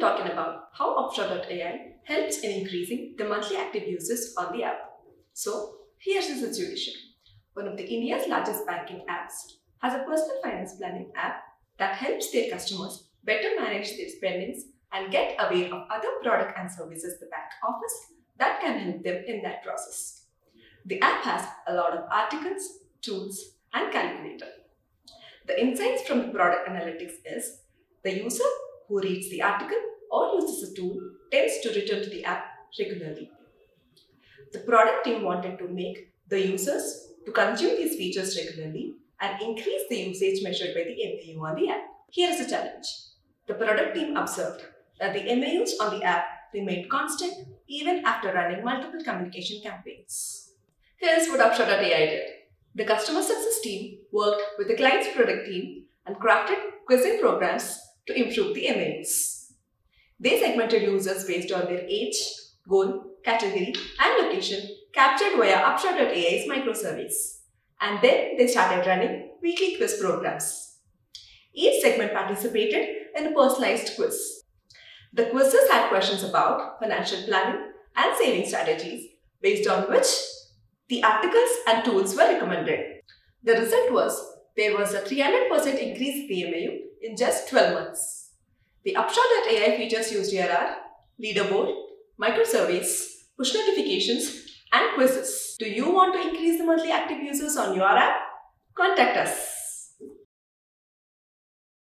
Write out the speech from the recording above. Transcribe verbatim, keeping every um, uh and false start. I'm talking about how Upshot dot A I helps in increasing the monthly active users on the app. So here's the situation. One of the India's largest banking apps has a personal finance planning app that helps their customers better manage their spendings and get aware of other products and services the bank offers that can help them in that process. The app has a lot of articles, tools, and calculator. The insights from the product analytics is the user who reads the article or uses the tool tends to return to the app regularly. The product team wanted to make the users to consume these features regularly and increase the usage measured by the M A U on the app. Here is the challenge. The product team observed that the M A Us on the app remained constant even after running multiple communication campaigns. Here's what Upshot dot A I did. The customer success team worked with the client's product team and crafted quizzing programs to improve the M A Us. They segmented users based on their age, goal, category, and location captured via Upshot dot A I's micro-surveys. And then they started running weekly quiz programs. Each segment participated in a personalized quiz. The quizzes had questions about financial planning and saving strategies, based on which the articles and tools were recommended. The result was there was a three hundred percent increase in the M A U in just twelve months. The Upshot dot A I features used here are leaderboard, micro-surveys, push notifications, and quizzes. Do you want to increase the monthly active users on your app? Contact us.